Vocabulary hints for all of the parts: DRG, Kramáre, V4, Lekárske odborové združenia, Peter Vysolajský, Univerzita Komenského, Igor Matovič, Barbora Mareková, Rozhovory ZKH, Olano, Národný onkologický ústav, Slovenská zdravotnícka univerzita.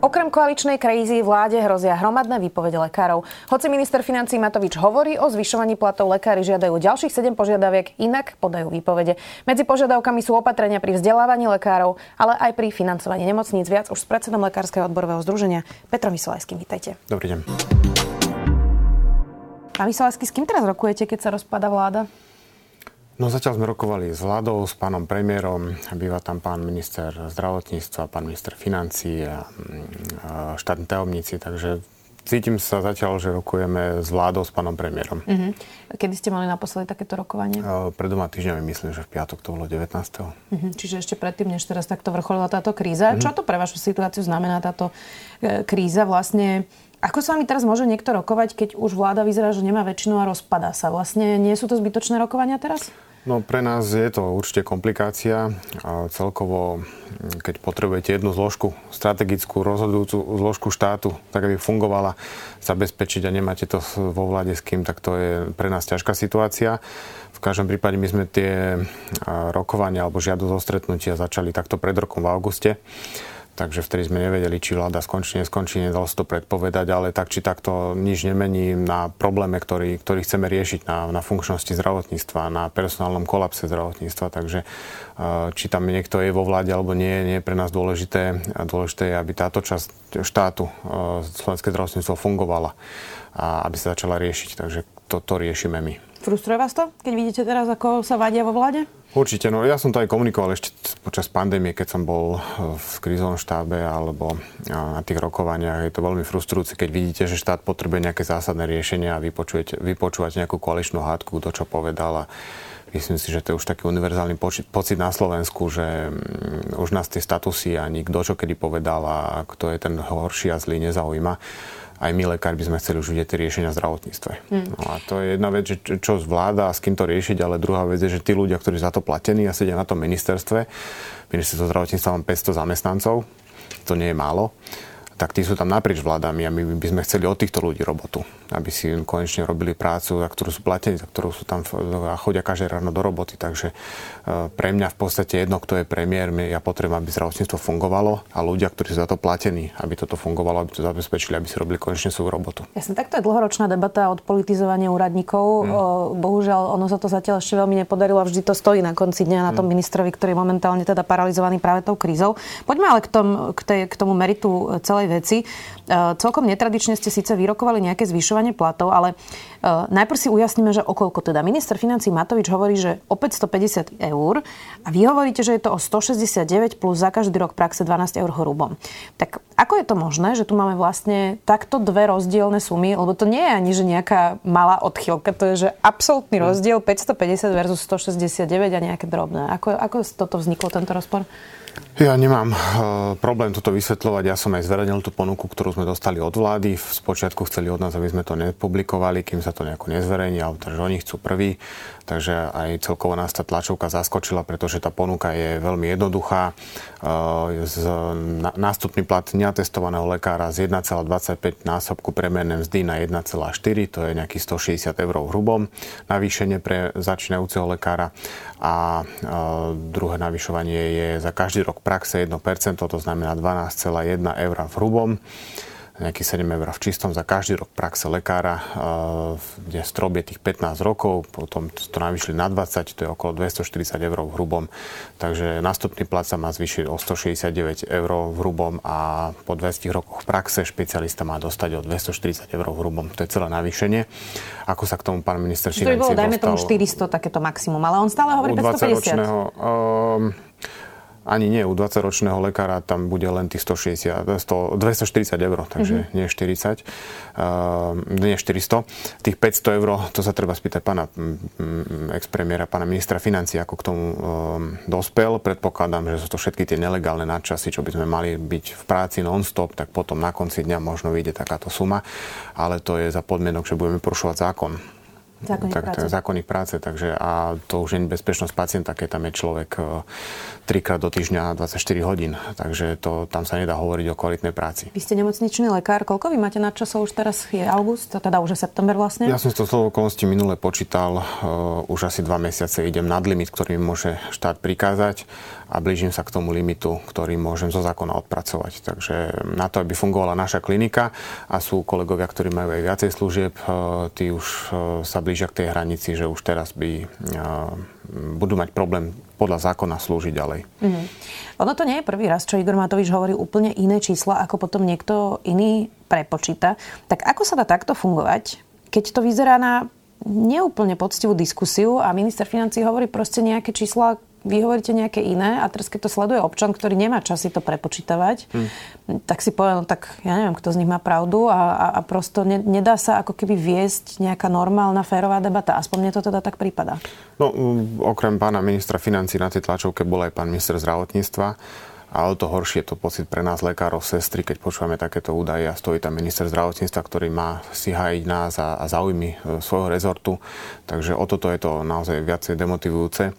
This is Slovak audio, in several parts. Okrem koaličnej krízy vláde hrozia hromadné výpovede lekárov. Hoci minister financií Matovič hovorí o zvyšovaní platov, lekári žiadajú ďalších 7 požiadaviek, inak podajú výpovede. Medzi požiadavkami sú opatrenia pri vzdelávaní lekárov, ale aj pri financovaní nemocníc. Viac už s predsedom Lekárskeho odborového združenia Petrom Vysolajským. Vítajte. Dobrý deň. Pán Vysolajský, s kým teraz rokujete, keď sa rozpada vláda? No zatiaľ sme rokovali s vládou, s pánom premiérom, býva tam pán minister zdravotníctva, pán minister financií a štátni tajomníci, takže cítim sa zatiaľ, že rokujeme s vládou, s pánom premiérom. Uh-huh. Kedy ste mali naposledy takéto rokovanie? Pred dvoma týždňami, myslím, že v piatok, to bolo 19. Uh-huh. Čiže ešte predtým, než teraz takto vrcholila táto kríza. Uh-huh. Čo to pre vašu situáciu znamená táto kríza vlastne? Ako s vami teraz môže niekto rokovať, keď už vláda vyzerá, že nemá väčšinu a rozpadá sa? Vlastne nie sú to zbytočné rokovania teraz? No pre nás je to určite komplikácia. A celkovo, keď potrebujete jednu zložku, strategickú, rozhodujúcu zložku štátu, tak aby fungovala, zabezpečiť a nemáte to vo vláde s kým, tak to je pre nás ťažká situácia. V každom prípade my sme tie rokovania alebo žiadosť o stretnutia začali takto pred rokom v auguste. Takže vtedy sme nevedeli, či vláda neskončí, nedalo sa to predpovedať, ale tak či takto nič nemení na probléme, ktorý chceme riešiť, na funkčnosti zdravotníctva, na personálnom kolapse zdravotníctva. Takže či tam niekto je vo vláde alebo nie je pre nás dôležité. A dôležité je, aby táto časť štátu, slovenské zdravotníctvo, fungovala a aby sa začala riešiť. Takže to riešime my. Frustruje vás to, keď vidíte teraz, ako sa vadia vo vláde? Určite, no ja som to aj komunikoval ešte počas pandémie, keď som bol v krízovom štábe alebo na tých rokovaniach. Je to veľmi frustrujúce, keď vidíte, že štát potrebuje nejaké zásadné riešenia a vypočúvate nejakú koaličnú hádku, kto čo povedal. A myslím si, že to je už taký univerzálny pocit na Slovensku, že už nás tie statusy ani kto čo kedy povedal a kto je ten horší a zlý nezaujíma. Aj my, lekári, by sme chceli už vidieť tie riešenia v zdravotníctve. No a to je jedna vec, že čo zvláda a s kým to riešiť, ale druhá vec je, že tí ľudia, ktorí za to platení a sedia na tom ministerstve, ministerstvo zdravotníctva má 500 zamestnancov, to nie je málo, tak tí sú tam naprieč vládami a my by sme chceli od týchto ľudí robotu, aby si konečne robili prácu, za ktorú sú platení, za ktorú sú tam a chodia každé ráno do roboty. Takže pre mňa v podstate jedno, kto je premiér, ja potrebujem, aby zdravotníctvo fungovalo a ľudia, ktorí sú za to platení, aby toto fungovalo, aby to zabezpečili, aby si robili konečne svoju robotu. Jasne, takto je dlhoročná debata o odpolitizovaní úradníkov. Bohužiaľ, ono sa to zatiaľ ešte veľmi nepodarilo a vždy to stojí na konci dňa na tom ministrovi, ktorý je momentálne teda paralizovaný práve tou krízou. Poďme ale k tomu meritu celej veci. Celkom netradične ste síce vyrokovali nejaké zvyšovanie platov, ale najprv si ujasníme, že okoľko teda. Minister financií Matovič hovorí, že o 550 eur a vy hovoríte, že je to o 169 plus za každý rok praxe 12 eur hrubom. Tak ako je to možné, že tu máme vlastne takto dve rozdielne sumy, lebo to nie je ani že nejaká malá odchýlka, to je že absolútny rozdiel 550 versus 169 a nejaké drobné. Ako toto vzniklo, tento rozpor? Ja nemám problém toto vysvetľovať. Ja som aj zverejnil tú ponuku, ktorú sme dostali od vlády. Spočiatku chceli od nás, aby sme to nepublikovali, kým sa to nejako nezverejní, alebo takže oni chcú prvý. Takže aj celkovo nás tá tlačovka zaskočila, pretože tá ponuka je veľmi jednoduchá. Nástupný plat neatestovaného lekára z 1,25 násobku priemernej mzdy na 1,4, to je nejakých 160 eur hrubom navýšenie pre začínajúceho lekára. A druhé navýšovanie je za každý rok praxe 1%, to znamená 12,1 eur v hrubom, nejaký 7 eur v čistom za každý rok praxe lekára, kde strop je tých 15 rokov, potom to navýšili na 20, to je okolo 240 eur v hrubom. Takže nástupný plat sa má zvýšiť o 169 eur v hrubom a po 20 rokoch praxe špecialista má dostať o 240 eur v hrubom. To je celé navýšenie. Ako sa k tomu pán minister financí dostal? To by bolo, dajme tomu 400, takéto maximum, ale on stále hovorí 550. Ani nie, u 20-ročného lekára tam bude len tých 240 eur, takže nie 400. Tých 500 eur, to sa treba spýtať pána ex-premiéra, pána ministra financií, ako k tomu dospel. Predpokladám, že sú to všetky tie nelegálne nadčasy, čo by sme mali byť v práci non-stop, tak potom na konci dňa možno vyjde takáto suma, ale to je za podmienok, že budeme porušovať zákon. zákonník práce, takže a to už je bezpečnosť pacienta, keď tam je človek 3-krát do týždňa 24 hodín, takže to, tam sa nedá hovoriť o kvalitnej práci. Vy ste nemocničný lekár, koľko vy máte nadčasov už teraz? Je august, teda už je september vlastne? Ja som to slovo okolnosti minule počítal, už asi 2 mesiace idem nad limit, ktorý mi môže štát prikázať a blížim sa k tomu limitu, ktorý môžem zo zákona odpracovať. Takže na to, aby fungovala naša klinika a sú kolegovia, ktorí majú aj viacej služieb, tí už sa blížia k tej hranici, že už teraz budú mať problém podľa zákona slúžiť ďalej. Mm-hmm. Ono to nie je prvý raz, čo Igor Matovič hovorí úplne iné čísla, ako potom niekto iný prepočíta. Tak ako sa dá takto fungovať, keď to vyzerá na neúplne poctivú diskusiu a minister financií hovorí proste nejaké čísla, vy hovoríte nejaké iné a teraz keď to sleduje občan, ktorý nemá čas si to prepočítavať, tak si povie, no tak ja neviem, kto z nich má pravdu a prosto nedá sa ako keby viesť nejaká normálna, férová debata. Aspoň mne to teda tak prípada. No, okrem pána ministra financií na tej tlačovke bol aj pán minister zdravotníctva. A o to horšie je to pocit pre nás, lekárov, sestry, keď počúvame takéto údaje a stojí tam minister zdravotníctva, ktorý má si hájiť nás a záujmy svojho rezortu. Takže o toto je to naozaj viacej demotivujúce.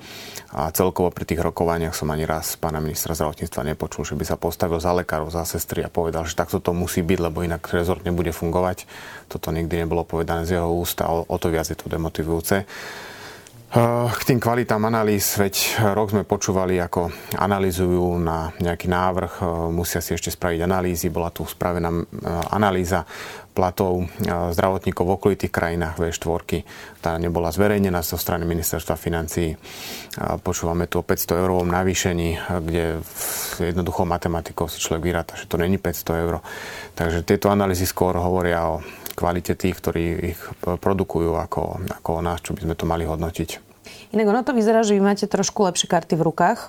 A celkovo pri tých rokovaniach som ani raz pána ministra zdravotníctva nepočul, že by sa postavil za lekárov, za sestry a povedal, že takto to musí byť, lebo inak rezort nebude fungovať. Toto nikdy nebolo povedané z jeho úst a o to viac je to demotivujúce. K tým kvalitám analýz, veď rok sme počúvali, ako analýzujú na nejaký návrh, musia si ešte spraviť analýzy, bola tu spravená analýza platov zdravotníkov v okolitých krajinách V4. Tá nebola zverejnená zo strany ministerstva financií. Počúvame tu o 500 eurovom navýšení, kde jednoduchou matematikou si človek vyráta, že to není 500 eur. Takže tieto analýzy skôr hovoria o kvalite tých, ktorí ich produkujú ako o nás, čo by sme to mali hodnotiť. Inak ono to vyzerá, že vy máte trošku lepšie karty v rukách.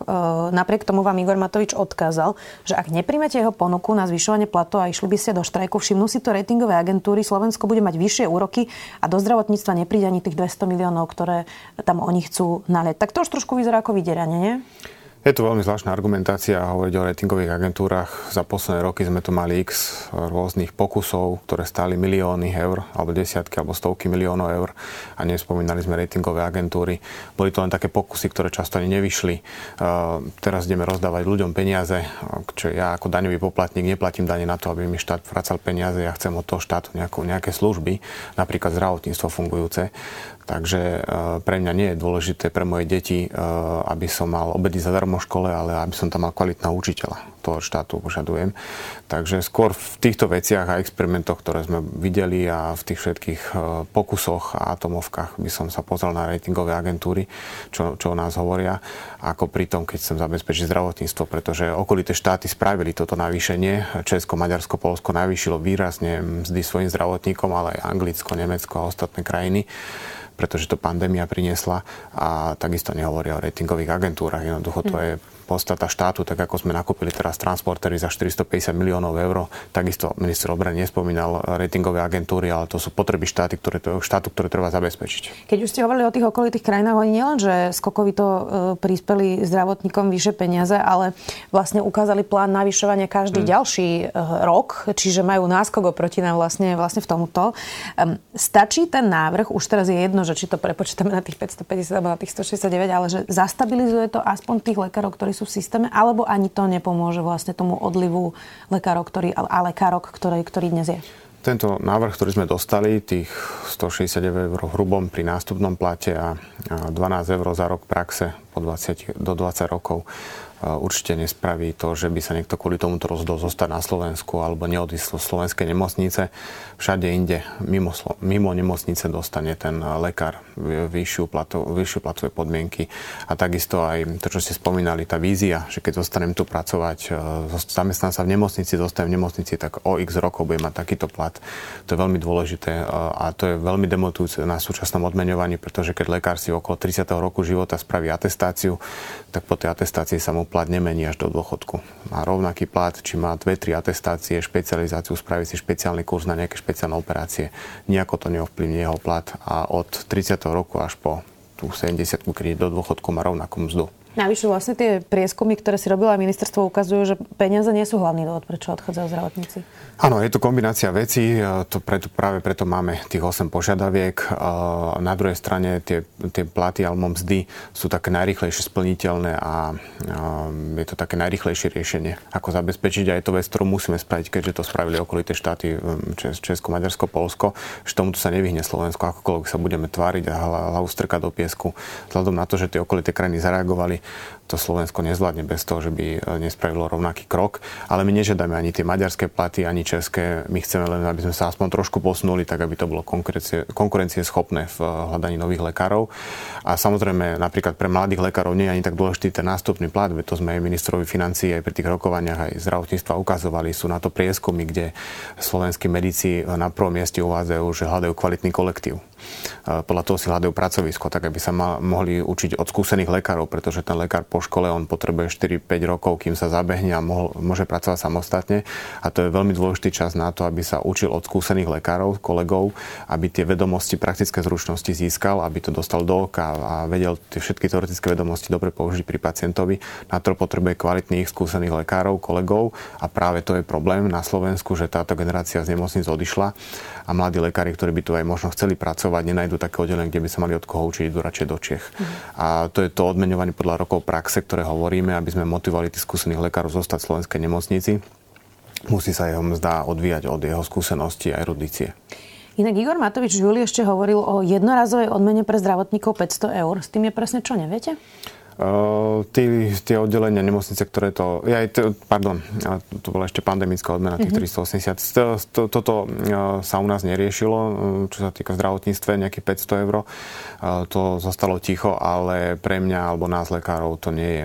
Napriek tomu vám Igor Matovič odkázal, že ak nepríjmete jeho ponuku na zvyšovanie platu a išli by ste do štrajku, všimnú si to ratingové agentúry, Slovensko bude mať vyššie úroky a do zdravotníctva nepríde ani tých 200 miliónov, ktoré tam oni chcú naliať. Tak to už trošku vyzerá ako vydieranie, nie? Je to veľmi zvláštna argumentácia hovoriť o ratingových agentúrach. Za posledné roky sme tu mali x rôznych pokusov, ktoré stáli milióny eur, alebo desiatky, alebo stovky miliónov eur a nespomínali sme ratingové agentúry. Boli to len také pokusy, ktoré často ani nevyšli. Teraz ideme rozdávať ľuďom peniaze, čo ja ako daňový poplatník neplatím dane na to, aby mi štát vracal peniaze, ja chcem od toho štátu nejaké služby, napríklad zdravotníctvo fungujúce. Takže pre mňa nie je dôležité pre moje deti, aby som mal obedy zadarmo v škole, ale aby som tam mal kvalitného učiteľa. To od štátu požadujem. Takže skôr v týchto veciach a experimentoch, ktoré sme videli a v tých všetkých pokusoch a atomovkách by som sa pozrel na ratingové agentúry, čo o nás hovoria, ako pri tom, keď chcem zabezpečiť zdravotníctvo, pretože okolité štáty spravili toto navýšenie. Česko, Maďarsko, Poľsko navýšilo výrazne mzdy svojim zdravotníkom, ale aj Anglicko, Nemecko a ostatné krajiny, pretože to pandémia priniesla a takisto nehovoria o ratingových agentúrach. Jednoducho to je podstata štátu, tak ako sme nakúpili teraz transportéry za 450 miliónov eur. Takisto minister obrany nespomínal ratingové agentúry, ale to sú potreby štátu, ktoré treba zabezpečiť. Keď už ste hovorili o tých okolitých krajinách, oni nielenže skokovito prispeli zdravotníkom vyššie peniaze, ale vlastne ukázali plán navyšovania každý ďalší rok, čiže majú náskok oproti nám vlastne v tomuto. Stačí ten návrh, už teraz je jedno, že či to prepočítame na tých 550 alebo na tých 169, ale že zastabilizuje to aspoň tých lekárov, ktorí sú v systéme, alebo ani to nepomôže vlastne tomu odlivu lekárov, ktorý dnes je? Tento návrh, ktorý sme dostali, tých 169 eur hrubom pri nástupnom plate a 12 eur za rok praxe do 20 rokov určite nespraví to, že by sa niekto kvôli tomuto rozhodol zostať na Slovensku alebo neodísť z slovenskej nemocnice. Všade inde, mimo nemocnice dostane ten lekár vyššiu platové podmienky. A takisto aj to, čo ste spomínali, tá vízia, že keď zostanem tu pracovať, zamestnám sa v nemocnici, zostanem v nemocnici, tak o x rokov budem mať takýto plat. To je veľmi dôležité a to je veľmi demotivujúce na súčasnom odmeňovaní, pretože keď lekár si okolo 30. roku života spraví atestáciu, tak po tej atestácii sa mu plat nemení až do dôchodku. Má rovnaký plat, či má 2-3 atestácie, špecializáciu, spraví si špeciálny kurz na nejaké špeciálne operácie. Nijako to neovplyvní jeho plat a od 30. roku až po 70, keď do dôchodku má rovnakú mzdu. Navyše vlastne tie prieskumy, ktoré si robilo aj ministerstvo, ukazujú, že peniaze nie sú hlavný dôvod, prečo odchádzajú zdravotníci. Áno, je to kombinácia vecí, práve preto máme tých 8 požiadaviek. Na druhej strane tie platy alebo mzdy sú také najrýchlejšie splniteľné a je to také najrýchlejšie riešenie, ako zabezpečiť aj to vec, ktorú musíme spraviť, keďže to spravili okolité štáty Česko, Maďarsko, Poľsko, že tomuto sa nevyhne Slovensko, akokoľvek sa budeme tváriť a hlavu strkať do piesku. Vzhľadom na to, že tie okolité krajiny zareagovali, to Slovensko nezvládne bez toho, že by nespravilo rovnaký krok. Ale my nežiadame ani tie maďarské platy, ani české. My chceme len, aby sme sa aspoň trošku posunuli, tak aby to bolo konkurencieschopné v hľadaní nových lekárov. A samozrejme, napríklad pre mladých lekárov nie je ani tak dôležitý ten nástupný plat, veď to sme aj ministrovi financií aj pri tých rokovaniach aj zdravotníctva ukazovali. Sú na to prieskumy, kde slovenskí medici na prvom mieste uvádzajú, že hľadajú kvalitný kolektív. Podľa toho si hľadajú pracovisko, tak aby sa mohli učiť od skúsených lekárov, pretože ten lekár po škole on potrebuje 4-5 rokov, kým sa zabehne a môže pracovať samostatne. A to je veľmi dôležitý čas na to, aby sa učil od skúsených lekárov, kolegov, aby tie vedomosti, praktické zručnosti získal, aby to dostal do oka a vedel tie všetky teoretické vedomosti dobre použiť pri pacientovi. Na to potrebuje kvalitných skúsených lekárov, kolegov a práve to je problém na Slovensku, že táto generácia z nemocníc odišla a mladí lekári, ktorí by tu aj možno chceli pracovať, nenajdu také oddelenie, kde by sa mali od koho učiť, idú radšej do Čech. A to je to odmeňovanie podľa rokov praxe, ktoré hovoríme, aby sme motivovali tých skúsených lekárov zostať v slovenskej nemocnici. Musí sa jeho mzda odvíjať od jeho skúsenosti a erudície. Inak Igor Matovič v júli ešte hovoril o jednorazovej odmene pre zdravotníkov 500 €. S tým je presne čo, neviete? Tie oddelenia nemocnice, ktoré to... to bola ešte pandemická odmena tých 380. Toto sa u nás neriešilo, čo sa týka zdravotníctva, nejakých 500 €. To zostalo ticho, ale pre mňa alebo nás lekárov to nie je.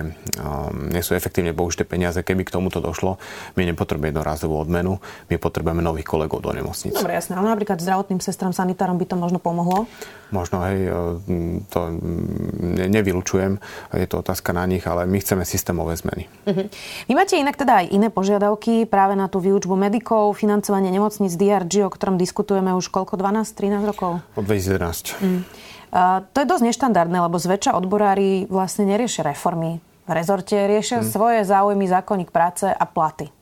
Nie sú efektívne použité peniaze. Keby k tomuto došlo, my nepotrebujeme jednorazovú odmenu, my potrebujeme nových kolegov do nemocnice. Dobre, jasné, ale napríklad zdravotným sestram, sanitárom by to možno pomohlo? Možno, hej, to nevylučujem. Je to otázka na nich, ale my chceme systémové zmeny. Vy máte inak teda aj iné požiadavky práve na tú výučbu medikov, financovanie nemocníc DRG, o ktorom diskutujeme už koľko, 12-13 rokov? Od 2011. To je dosť neštandardné, lebo zväčša odborári vlastne neriešia reformy v rezorte, riešia svoje záujmy, zákonník práce a platy.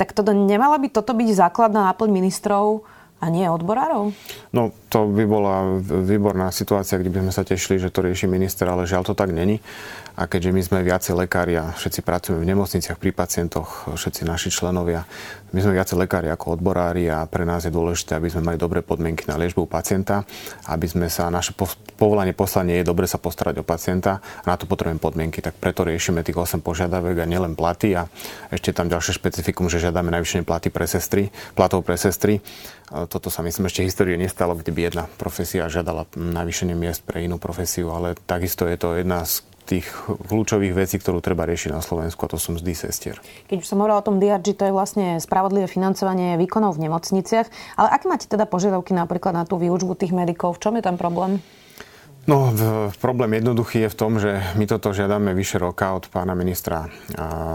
Tak nemala by toto byť základná náplň ministrov a nie odborárov? No, to by bola výborná situácia, kde by sme sa tešili, že to rieši minister, ale žiaľ to tak není. A keďže my sme viacej lekári a všetci pracujeme v nemocniciach pri pacientoch, všetci naši členovia, my sme viacej lekári ako odborári a pre nás je dôležité, aby sme mali dobré podmienky na liečbu pacienta, aby sme sa, naše povolanie, poslanie je dobre sa postarať o pacienta a na to potrebujeme podmienky. Tak preto riešime tých 8 požiadavek a nielen platy a ešte tam ďalšie špecifikum, že žiadame najvyššie platy pre sestry, platov pre sestry. Toto sa myslím ešte histórie nestalo, kde by jedna profesia žiadala navýšenie miest pre inú profesiu, ale takisto je to jedna z tých kľúčových vecí, ktorú treba riešiť na Slovensku, a to sú mzdy sestier. Keď už som hovorila o tom DRG, to je vlastne spravodlivé financovanie výkonov v nemocniciach, ale aké máte teda požiadavky napríklad na tú výučbu tých medikov? V čom je tam problém? No, problém jednoduchý je v tom, že my toto žiadame vyše roka od pána ministra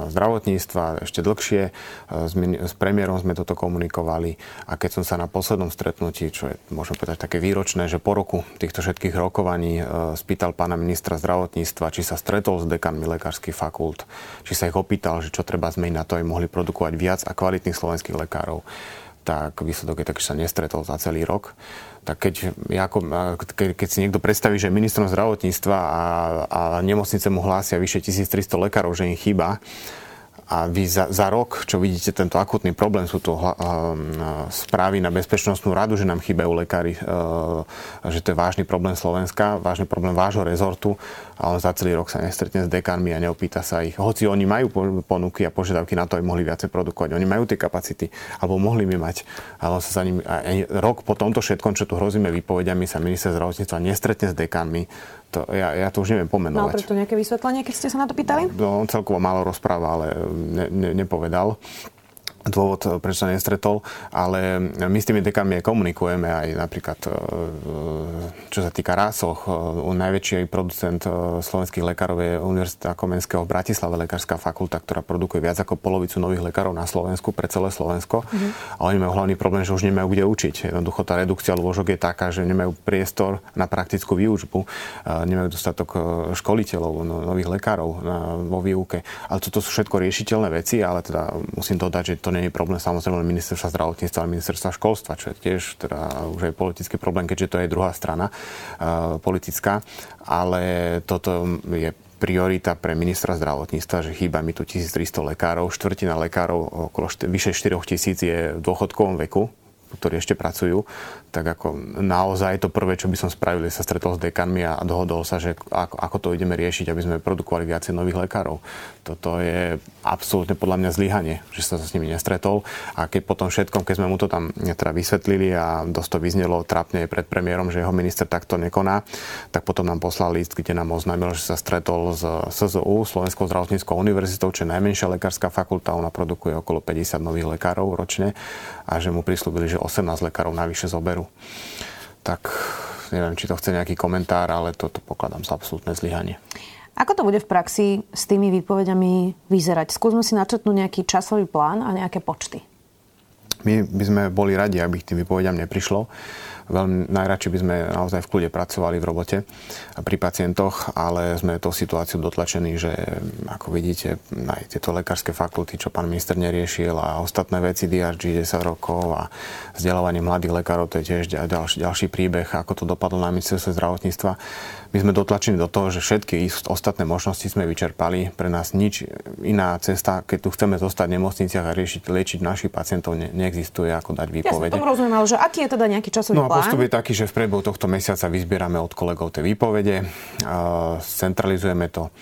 zdravotníctva, ešte dlhšie. S premiérom sme toto komunikovali a keď som sa na poslednom stretnutí, čo je, môžem povedať, také výročné, že po roku týchto všetkých rokovaní spýtal pána ministra zdravotníctva, či sa stretol s dekanmi lekárskych fakult, či sa ich opýtal, že čo treba zmeniť na to, aby mohli produkovať viac a kvalitných slovenských lekárov. Tak výsledok je tak, že sa nestretol za celý rok. Tak keď si niekto predstaví, že ministrom zdravotníctva a nemocnice mu hlásia vyše 1300 lekárov, že im chýba, a vy za rok, čo vidíte tento akutný problém, sú to správy na bezpečnostnú radu, že nám chýbajú lekári, že to je vážny problém Slovenska, vážny problém vášho rezortu, a on za celý rok sa nestretne s dekánmi a neopýta sa ich. Hoci oni majú ponuky a požiadavky na to, aby mohli viacej produkovať. Oni majú tie kapacity, alebo mohli by mať. Ale on sa za nimi, rok po tomto všetkom, čo tu hrozíme výpovediami, sa minister zdravotníctva nestretne s dekánmi. Ja to už neviem pomenovať. Mal preto nejaké vysvetlenie, keď ste sa na to pýtali? No, on celkovo málo rozpráva, ale nepovedal. dôvod, prečo sa nestretol, ale my s tými dekánmi komunikujeme aj napríklad, čo sa týka rásoch. Najväčší producent slovenských lekárov je Univerzita Komenského v Bratislave, lekárska fakulta, ktorá produkuje viac ako polovicu nových lekárov na Slovensku, pre celé Slovensko. A oni majú hlavný problém, že už nemajú kde učiť. Jednoducho tá redukcia lôžok je taká, že nemajú priestor na praktickú výučbu, nemajú dostatok školiteľov, nových lekárov vo výuke. Ale toto sú všetko riešiteľné veci, ale teda musím dodať, že to nie je problém samozrejme ministerstva zdravotníctva, ale ministerstva školstva, čo je tiež teda už aj politický problém, keďže to je druhá strana politická, ale toto je priorita pre ministra zdravotníctva, že chýba mi tu 1300 lekárov, štvrtina lekárov, okolo vyše 4000 je v dôchodkovom veku, ktorí ešte pracujú, tak ako naozaj to prvé, čo by som spravil, je sa stretol s dekanmi a dohodol sa, že ako to ideme riešiť, aby sme produkovali viacej nových lekárov. Toto je absolútne podľa mňa zlyhanie, že sa s nimi nestretol. A keď potom všetkom, keď sme mu to tam teda vysvetlili a dosť to vyznelo trápne pred premiérom, že jeho minister takto nekoná, tak potom nám poslal list, kde nám oznámil, že sa stretol s SZU, Slovenskou zdravotníckou univerzitou, čo je najmenšia lekárska fakulta, ona produkuje okolo 50 nových lekárov ročne a že mu prislúbili, že 18 lekárov navyše zoberú. Tak neviem, či to chce nejaký komentár, ale toto pokladám za absolútne zlyhanie. Ako to bude v praxi s tými výpovediami vyzerať? Skúsme si načrtnúť nejaký časový plán a nejaké počty. My by sme boli radi, aby k tým výpovediam neprišlo. Veľmi najradšej by sme naozaj v kľude pracovali v robote pri pacientoch, ale sme tou situáciu dotlačení, že ako vidíte, aj tieto lekárske fakulty, čo pán minister neriešil a ostatné veci, DRG 10 rokov a vzdelávanie mladých lekárov, to je tiež ďalší príbeh, ako to dopadlo na ministerstve zdravotníctva. My sme dotlačení do toho, že všetky ostatné možnosti sme vyčerpali. Pre nás nič iná cesta, keď tu chceme zostať v nemocniciach a liečiť našich pacientov, neexistuje, ako dať výpovede. Ja som to rozumiem, ale že aký je teda nejaký časový plán? Postup je taký, že v priebehu tohto mesiaca vyzbierame od kolegov tie výpovede, centralizujeme to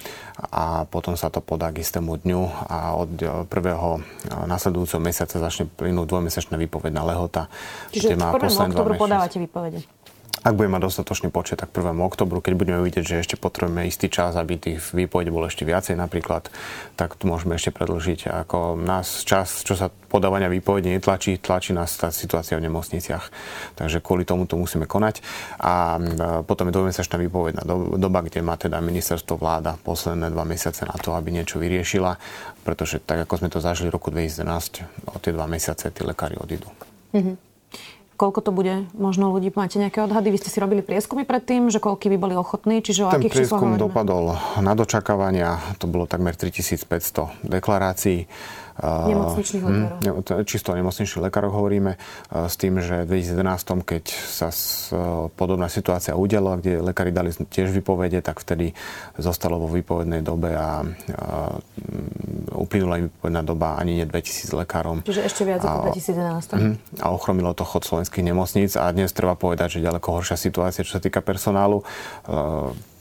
a potom sa to podá k istému dňu a od prvého nasledujúceho mesiaca začne plynúť dvojmesačná výpovedná lehota. Čiže v 1. oktobru podávate výpovede? Ak budeme mať dostatočný počet, tak 1. oktobru, keď budeme vidieť, že ešte potrebujeme istý čas, aby tých výpovedí bolo ešte viacej napríklad, tak tu môžeme ešte predĺžiť. Ako nás čas, čo sa podávania výpovedí netlačí, tlačí nás tá situácia v nemocniciach. Takže kvôli tomu to musíme konať. A potom je dvojmesačná výpovedná doba, kde má teda ministerstvo, vláda posledné 2 mesiace na to, aby niečo vyriešila, pretože tak, ako sme to zažili v roku 2011, o tie 2 mesiace tí lekári odídu. Mhm. Koľko to bude? Možno ľudí, máte nejaké odhady? Vy ste si robili prieskumy predtým, že koľko by boli ochotní? Čiže o akých číslach hovoríme? Ten prieskum dopadol na dočakávania. To bolo takmer 3500 deklarácií. Nemocničných lekárov. Čisto o nemocničných lekároch hovoríme, s tým, že v 2011, keď sa podobná situácia udiala, kde lekári dali tiež výpovede, tak vtedy zostalo vo výpovednej dobe a uplynula im výpovedná doba ani nie 2000 lekárom. Čiže ešte viac ako 2011. A ochromilo to chod slovenských nemocníc a dnes treba povedať, že ďaleko horšia situácia, čo sa týka personálu.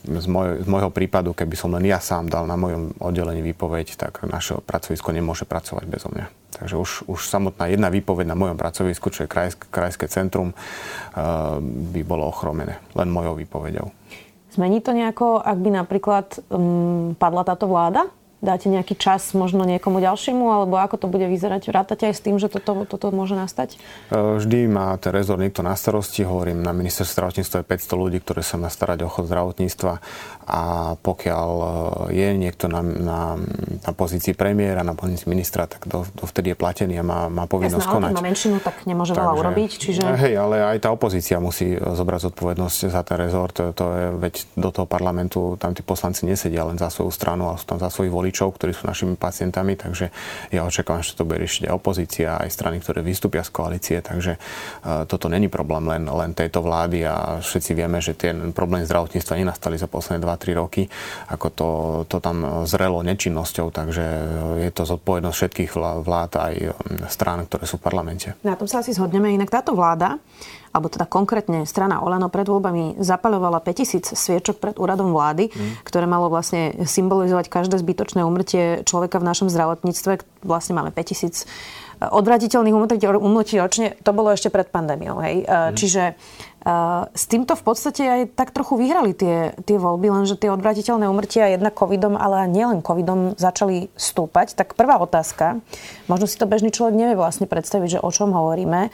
Z môjho prípadu, keby som len ja sám dal na mojom oddelení výpoveď, tak naše pracovisko nemôže pracovať bezo mňa. Takže už samotná jedna výpoveď na mojom pracovisku, čo je krajské centrum, by bolo ochromené len mojou výpoveďou. Zmení to nejako, ak by napríklad padla táto vláda? Dáte nejaký čas možno niekomu ďalšiemu, alebo ako to bude vyzerať? Rátate aj s tým, že toto môže nastať? Vždy má ten rezort niekto na starosti. Hovorím, na ministerstve zdravotníctva je 500 ľudí, ktorí sa má starať o chod zdravotníctva. A pokiaľ je niekto na pozícii premiéra, na pozícii ministra, tak dovtedy je platený a má povinnosť konať. Má menšinu, tak nemôže veľa urobiť. Čiže... Hej, ale aj tá opozícia musí zobrať zodpovednosť za ten rezort. To je, veď do toho parlamentu tam tí poslanci nesedia len za svoju stranu, ale sú tam za svojich voličov, ktorí sú našimi pacientami, takže ja očakávam, že to bude riešiť aj opozícia, aj strany, ktoré vystúpia z koalície, takže toto není problém len tejto vlády a všetci vieme, že ten problém zdravotníctva nenastali za posledné 2-3 roky, ako to tam zrelo nečinnosťou, takže je to zodpovednosť všetkých vlád aj strán, ktoré sú v parlamente. Na tom sa asi zhodneme, inak táto vláda, alebo teda konkrétne strana Olano pred voľbami zapaľovala 5000 sviečok pred úradom vlády, ktoré malo vlastne symbolizovať každé zbytočné umrtie človeka v našom zdravotníctve. Vlastne máme 5000 odvratiteľných úmrtí ročne, to bolo ešte pred pandémiou. Hej. Čiže s týmto v podstate aj tak trochu vyhrali tie voľby, lenže tie odvratiteľné úmrtia jednak covidom, ale nielen covidom začali stúpať. Tak prvá otázka, možno si to bežný človek nevie vlastne predstaviť, že o čom hovoríme.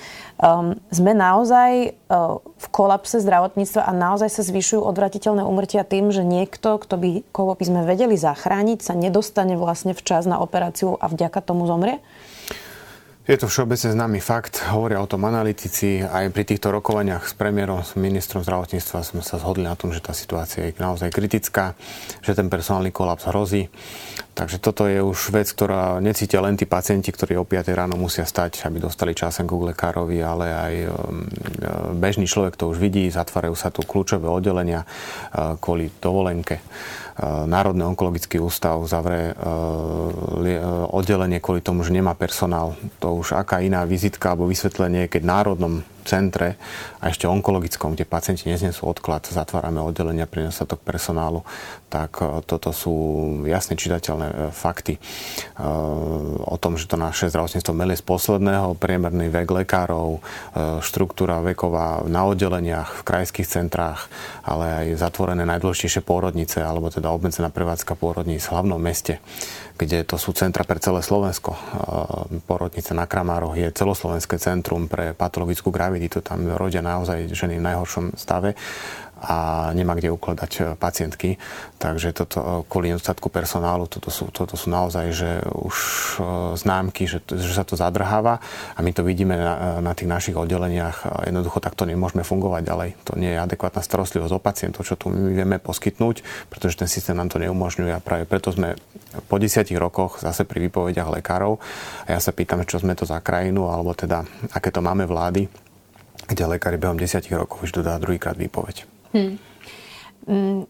Sme naozaj v kolapse zdravotníctva a naozaj sa zvyšujú odvratiteľné úmrtia tým, že niekto, koho by sme vedeli zachrániť, sa nedostane vlastne včas na operáciu a vďaka tomu zomrie? Je to všeobecne známy fakt, hovoria o tom analytici, aj pri týchto rokovaniach s premiérom, s ministrom zdravotníctva sme sa zhodli na tom, že tá situácia je naozaj kritická, že ten personálny kolaps hrozí. Takže toto je už vec, ktorá necítia len tí pacienti, ktorí o 5 ráno musia stať, aby dostali čásenku k lekárovi, ale aj bežný človek to už vidí, zatvárajú sa tu kľúčové oddelenia kvôli dovolenke. Národný onkologický ústav zavre oddelenie kvôli tomu, že nemá personál. To už aká iná vizitka alebo vysvetlenie, keď v národnom centre a ešte onkologickom, kde pacienti neznesú odklad, zatvárame oddelenia pre nedostatok personálu, tak toto sú jasne čitateľné fakty o tom, že to naše zdravotníctvo melie z posledného, priemerný vek lekárov, štruktúra veková na oddeleniach, v krajských centrách, ale aj zatvorené najdôležitejšie pôrodnice, alebo teda obmedzená prevádzka pôrodníc v hlavnom meste, kde to sú centra pre celé Slovensko. Pôrodnica na Kramároch je celoslovenské centrum pre patologickú graviditu. Tam rodia naozaj ženy v najhoršom stave a nemá kde ukladať pacientky. Takže toto kvôli nedostatku personálu, toto sú naozaj že už známky, že sa to zadrháva a my to vidíme na tých našich oddeleniach. Jednoducho takto nemôžeme fungovať ďalej. To nie je adekvátna starostlivosť o pacientov, čo tu my vieme poskytnúť, pretože ten systém nám to neumožňuje a práve preto sme po 10 rokoch zase pri výpovediach lekárov a ja sa pýtam, čo sme to za krajinu, alebo teda aké to máme vlády, kde lekári behom 10 rokov už dodá druhýkrát výpoveď.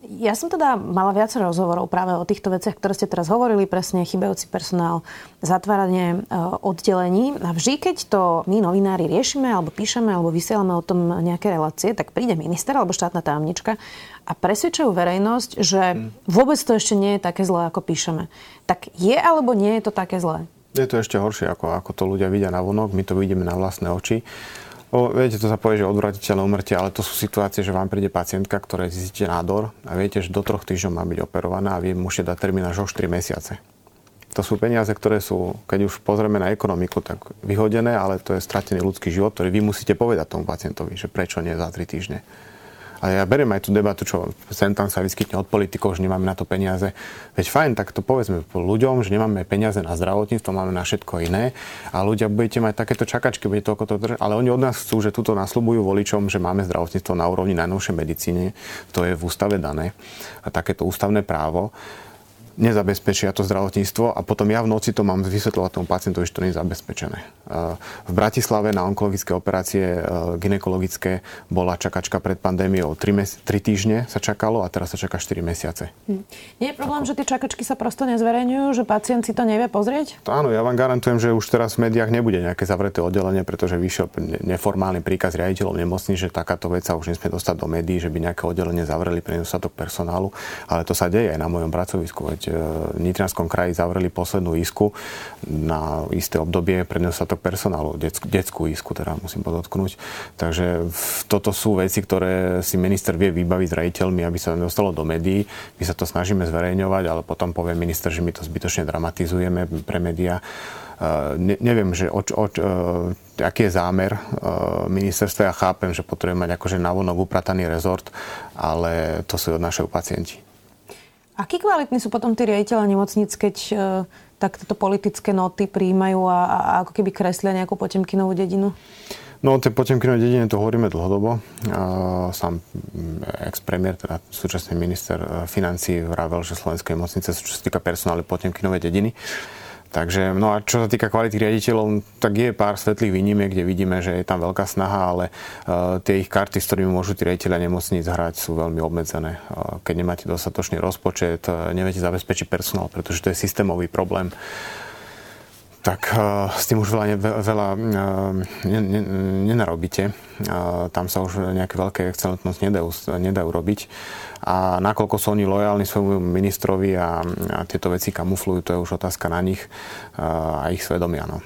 Ja som teda mala viacero rozhovorov práve o týchto veciach, ktoré ste teraz hovorili, presne chybajúci personál, zatváranie oddelení. A vždy, keď to my novinári riešime, alebo píšeme, alebo vysielame o tom nejaké relácie, tak príde minister alebo štátna tajomnička a presvedčujú verejnosť, že vôbec to ešte nie je také zlé, ako píšeme. Tak je alebo nie je to také zlé? Je to ešte horšie, ako to ľudia vidia navonok, my to vidíme na vlastné oči. Viete, to sa povie, že odvratiteľné úmrtie, ale to sú situácie, že vám príde pacientka, ktorej zistíte nádor a viete, že do 3 týždňov má byť operovaná a vy musíte dať termín až o 4 mesiace. To sú peniaze, ktoré sú, keď už pozrieme na ekonomiku, tak vyhodené, ale to je stratený ľudský život, ktorý vy musíte povedať tomu pacientovi, že prečo nie za 3 týždne. Ale ja beriem aj tú debatu, čo sem tam sa vyskytne od politikov, že nemáme na to peniaze. Veď fajn, tak to povedzme ľuďom, že nemáme peniaze na zdravotníctvo, máme na všetko iné. A ľudia budete mať takéto čakačky, bude toľko to držať. Ale oni od nás chcú, že túto nasľubujú voličom, že máme zdravotníctvo na úrovni najnovšej medicíny. To je v ústave dané. A takéto ústavné právo nezabezpečia to zdravotníctvo a potom ja v noci to mám vysvetľovať tomu pacientovi, že to nie je zabezpečené. V Bratislave na onkologické operácie gynekologické bola čakačka pred pandémiou 3 týždne sa čakalo a teraz sa čaká 4 mesiace. Nie je problém, že tie čakačky sa prosto nezverejňujú, že pacient si to nevie pozrieť? To áno, ja vám garantujem, že už teraz v médiách nebude nejaké zavreté oddelenie, pretože vyšiel neformálny príkaz riaditeľom nemocní, že takáto vec sa už nesmie dostať do médií, že by nejaké oddelenie zavreli pre nedostatok personálu, ale to sa deje aj na mojom pracovisku. V Nitrianskom kraji zavreli poslednú isku na isté obdobie pre nedostatok personálu, detskú isku, teda musím podotknúť. Takže toto sú veci, ktoré si minister vie vybaviť s riaditeľmi, aby sa nedostalo do médií. My sa to snažíme zverejňovať, ale potom povie minister, že my to zbytočne dramatizujeme pre médiá. Neviem, že aký je zámer ministerstva. Ja chápem, že potrebujeme mať akože navonok uprataný rezort, ale to si odnášajú pacienti. Akí kvalitní sú potom tí riaditeľa nemocníc, keď takto politické noty prijímajú a ako keby kreslia nejakú Potemkinovú dedinu? No o tej Potemkinovej dedine to hovoríme dlhodobo. Sám ex-premiér, teda súčasný minister financií vravel, že slovenské nemocnice sú čo sa týka personálu Potemkinovej dediny. Takže, no a čo sa týka kvality riaditeľov, tak je pár svetlých výnimiek, kde vidíme, že je tam veľká snaha, ale tie ich karty, s ktorými môžu tí riaditeľia nemocníc hrať, sú veľmi obmedzené. Keď nemáte dostatočný rozpočet, neviete zabezpečiť personál, pretože to je systémový problém. tak s tým už veľa nenarobíte. Tam sa už nejaké veľké excelentnosť nedajú robiť. A nakoľko sú oni lojálni svojmu ministrovi a tieto veci kamuflujú, to je už otázka na nich a ich svedomia. No.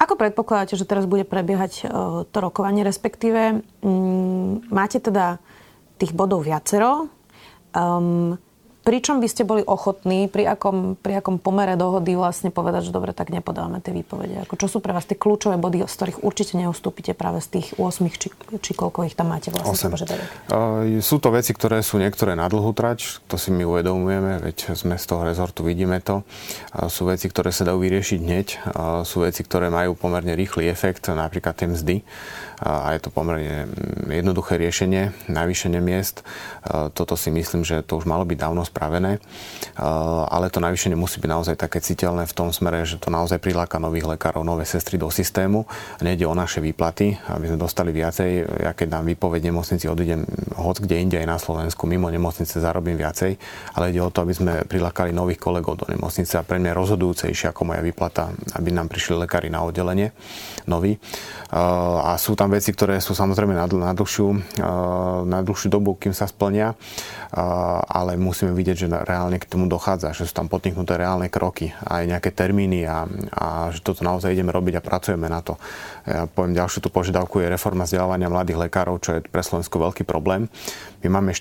Ako predpokladáte, že teraz bude prebiehať to rokovanie, respektíve máte teda tých bodov viacero? Pričom by ste boli ochotní, pri akom pomere dohody vlastne povedať, že dobre, tak nepodávame tie výpovede? Ako, čo sú pre vás tie kľúčové body, z ktorých určite neustúpite práve z tých 8, či koľko ich tam máte vlastne? 8. Sú to veci, ktoré sú niektoré na dlhú trať, to si my uvedomujeme, veď sme z toho rezortu, vidíme to. Sú veci, ktoré sa dajú vyriešiť hneď, sú veci, ktoré majú pomerne rýchly efekt, napríklad tie mzdy. A je to pomerne jednoduché riešenie, navýšenie miest. Toto si myslím, že to už malo byť dávno spravené, ale to navýšenie musí byť naozaj také citeľné v tom smere, že to naozaj priláka nových lekárov, nové sestry do systému. Nejde o naše výplaty, aby sme dostali viacej. Ja keď dám výpoveď nemocnici, odídem hoc kde inde aj na Slovensku, mimo nemocnice zarobím viacej, ale ide o to, aby sme prilákali nových kolegov do nemocnice a pre mňa je rozhodujúcejšie ako moja výplata, aby nám prišli lekári na oddelenie noví. A sú tam veci, ktoré sú samozrejme na dlhšiu dobu, kým sa splnia, ale musíme vidieť, že reálne k tomu dochádza, že sú tam podniknuté reálne kroky, aj nejaké termíny a že toto naozaj ideme robiť a pracujeme na to. Ja poviem, ďalšiu tú požiadavku je reforma vzdelávania mladých lekárov, čo je pre Slovensko veľký problém. My máme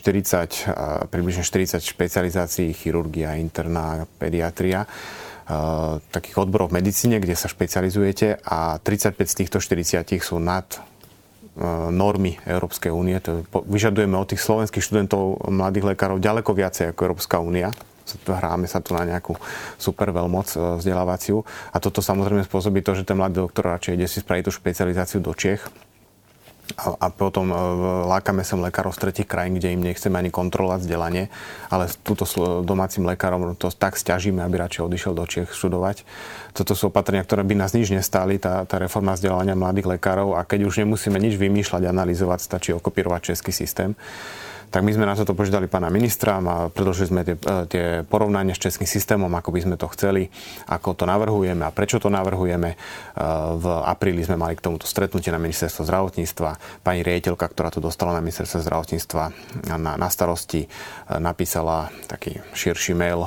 približne 40 špecializácií, chirurgia, interná, pediatria, takých odborov v medicíne, kde sa špecializujete a 35 z týchto 40 sú nad normy Európskej únie. To vyžadujeme od tých slovenských študentov, mladých lekárov ďaleko viacej ako Európska únia. Hráme sa tu na nejakú super veľmoc vzdelávaciu. A toto samozrejme spôsobí to, že ten mladý doktor radšej ide si spraviť tú špecializáciu do Čiech a potom lákame sem lekárov z tretích krajín, kde im nechceme ani kontrolovať vzdelanie, ale túto domácim lekárom to tak sťažíme, aby radšej odišiel do Čiech študovať. Toto sú opatrenia, ktoré by nás nič nestáli, tá reforma vzdelávania mladých lekárov, a keď už nemusíme nič vymýšľať, analyzovať, stačí okopírovať český systém. Tak my sme na toto požiadali pána ministra a predložili sme tie porovnania s českým systémom, ako by sme to chceli, ako to navrhujeme a prečo to navrhujeme. V apríli sme mali k tomuto stretnutie na ministerstvo zdravotníctva. Pani riaditeľka, ktorá to dostala na ministerstvo zdravotníctva na starosti, napísala taký širší mail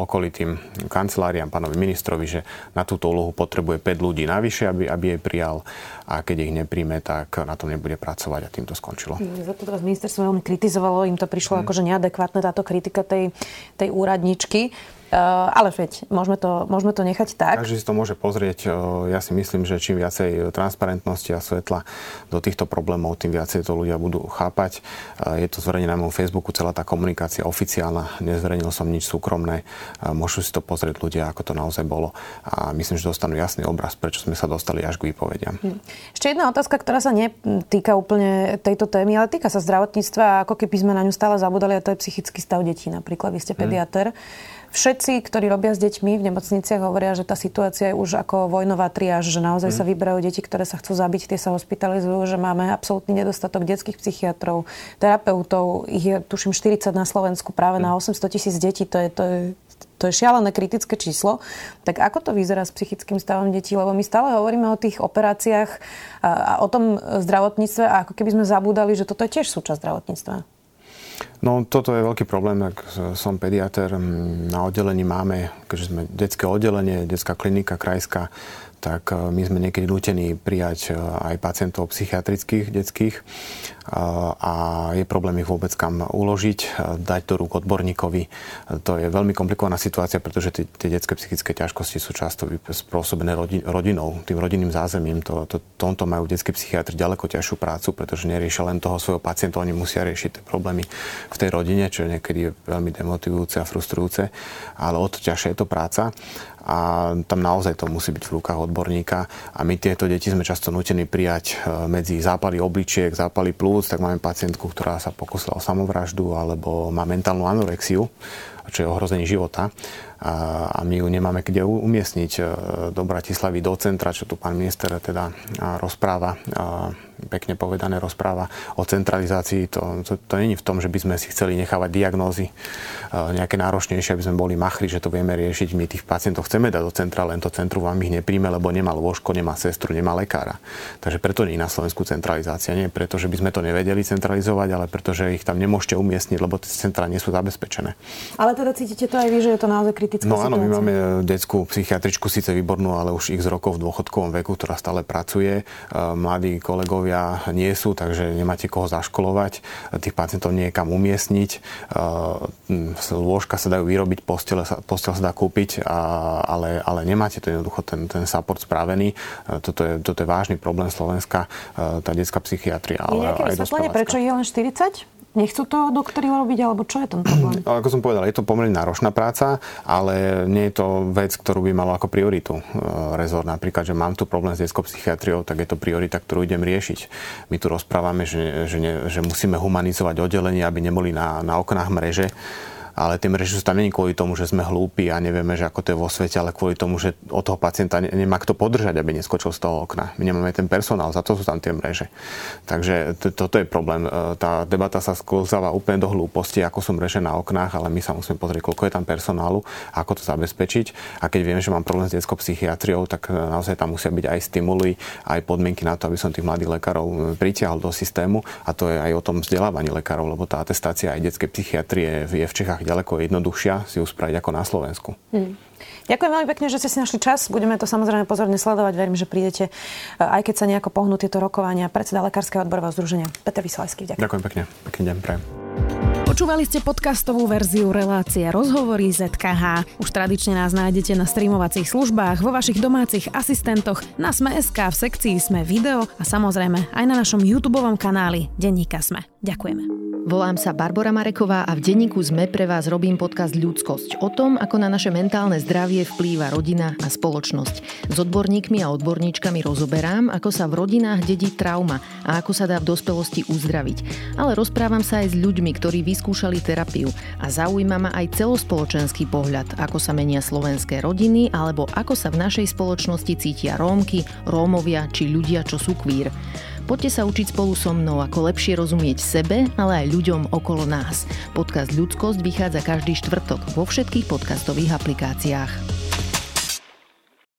okolitým kanceláriám, pánovi ministrovi, že na túto úlohu potrebuje 5 ľudí navyše, aby jej prijal, a keď ich nepríjme, tak na tom nebude pracovať, a tým to skončilo. Za to teraz ministerstvo veľmi kritizovalo. Im to prišlo akože neadekvátne táto kritika tej úradničky. Ale veď, môžeme to nechať tak. Každý si to môže pozrieť. Ja si myslím, že čím viacej transparentnosti a svetla do týchto problémov, tým viacej to ľudia budú chápať. Je to zverejnené na mojom Facebooku, celá tá komunikácia oficiálna. Nezverejnil som nič súkromné. Môžu si to pozrieť ľudia, ako to naozaj bolo. A myslím, že dostanú jasný obraz, prečo sme sa dostali až k výpovediam. Ešte jedna otázka, ktorá sa netýka úplne tejto témy, ale týka sa zdravotníctva, ako keby sme na ňu stále zabudali, a to je psychický stav detí. Napríklad vy ste pediater. Všetci, ktorí robia s deťmi v nemocniciach, hovoria, že tá situácia je už ako vojnová triáž, že naozaj sa vyberajú deti, ktoré sa chcú zabiť, tie sa hospitalizujú, že máme absolútny nedostatok detských psychiatrov, terapeutov, ich je tuším 40 na Slovensku, práve na 800,000 detí, to je šialené kritické číslo. Tak ako to vyzerá s psychickým stavom detí? Lebo my stále hovoríme o tých operáciách a o tom zdravotníctve, a ako keby sme zabúdali, že toto je tiež súčasť zdravotníctva. No, toto je veľký problém, ak som pediater. Na oddelení máme, keďže sme detské oddelenie, detská klinika krajská, tak my sme niekedy nútení prijať aj pacientov psychiatrických, detských, a je problém ich vôbec kam uložiť, dať do rúk odborníkovi. To je veľmi komplikovaná situácia, pretože tie detské psychické ťažkosti sú často spôsobené rodinou, tým rodinným zázemím. Tomto majú detskí psychiatri ďaleko ťažšiu prácu, pretože neriešia len toho svojho pacienta, oni musia riešiť tie problémy v tej rodine, čo je niekedy veľmi demotivujúce a frustrujúce, ale o to ťažšia je to práca. A tam naozaj to musí byť v rukách odborníka. A my tieto deti sme často nútení prijať medzi zápaly obličiek, zápaly plúc. Tak máme pacientku, ktorá sa pokusila o samovraždu alebo má mentálnu anorexiu, čo je ohrozenie života. A my ju nemáme kde umiestniť do Bratislavy, do centra, čo tu pán minister teda rozpráva pekne povedané rozpráva o centralizácii. To nie je v tom, že by sme si chceli nechávať diagnózy nejaké náročnejšie, aby sme boli machri, že to vieme riešiť. My tých pacientov chceme dať do centra, len to centrum vám ich nepríjme, lebo nemá lôžko, nemá sestru, nemá lekára. Takže preto nie je na Slovensku centralizácia. Nie preto, že by sme to nevedeli centralizovať, ale preto, že ich tam nemôžete umiestniť, lebo tie centra nie sú zabezpečené. Ale teda cítite to aj vy, že je to naozaj kritická situácia? No áno, my máme detskú psychiatričku, síce výbornú, ale už x rokov v dôchodkovom veku, ktorá stále pracuje. Mladí kolegovia nie sú, takže nemáte koho zaškolovať. Tých pacientov niekam umiestniť. Lôžka sa dajú vyrobiť, posteľ sa dá kúpiť, ale nemáte to jednoducho ten support spravený. Toto je vážny problém Slovenska, tá detská psychiatria. Ale je nejaké vysvetlenie, prečo je len 40? Nechcú to doktori robiť, alebo čo je ten problém? Ako som povedal, je to pomerne náročná práca, ale nie je to vec, ktorú by malo ako prioritu rezort. Napríklad, že mám tu problém s detskou psychiatriou, tak je to priorita, ktorú idem riešiť. My tu rozprávame, že musíme humanizovať oddelenie, aby neboli na oknách mreže. Ale tie mreže sú tam nie kvôli tomu, že sme hlúpi a nevieme, že ako to je vo svete, ale kvôli tomu, že od toho pacienta nemá kto podržať, aby neskočil z toho okna. My nemáme ten personál, za to sú tam tie mreže. Takže toto je problém. Tá debata sa sklzáva úplne do hlúposti, ako sú mreže na oknách, ale my sa musíme pozrieť, koľko je tam personálu, ako to zabezpečiť. A keď vieme, že mám problém s detskou psychiatriou, tak naozaj tam musia byť aj stimuly, aj podmienky na to, aby som tých mladých lekárov pritiahol do systému, a to je aj o tom vzdelávaní lekárov, lebo tá atestácia aj detskej psychiatrie je v Čechách ďaleko jednoduchšia si ju spraviť ako na Slovensku. Ďakujem veľmi pekne, že ste si našli čas. Budeme to samozrejme pozorne sledovať. Verím, že prídete, aj keď sa nejako pohnú tieto rokovania. Predseda Lekárskeho odborového združenia Peter Vysolajský. Ďakujem. Ďakujem pekne. Pekný deň prajem. Počúvali ste podcastovú verziu relácie Rozhovory ZKH. Už tradične nás nájdete na streamovacích službách, vo vašich domácich asistentoch, na Sme.sk, v sekcii Sme video a samozrejme aj na našom YouTubeovom kanáli Denníka Sme. Ďakujeme. Volám sa Barbora Mareková a v denníku Sme pre vás robím podcast Ľudskosť o tom, ako na naše mentálne zdravie vplýva rodina a spoločnosť. S odborníkmi a odborníčkami rozoberám, ako sa v rodinách dedí trauma a ako sa dá v dospelosti uzdraviť. Ale rozprávam sa aj s ľuďmi, ktorí vyskúšali terapiu, a zaujíma ma aj celospoločenský pohľad, ako sa menia slovenské rodiny alebo ako sa v našej spoločnosti cítia Rómky, Rómovia či ľudia, čo sú queer. Poďte sa učiť spolu so mnou, ako lepšie rozumieť sebe, ale aj ľuďom okolo nás. Podcast Ľudskosť vychádza každý štvrtok vo všetkých podcastových aplikáciách.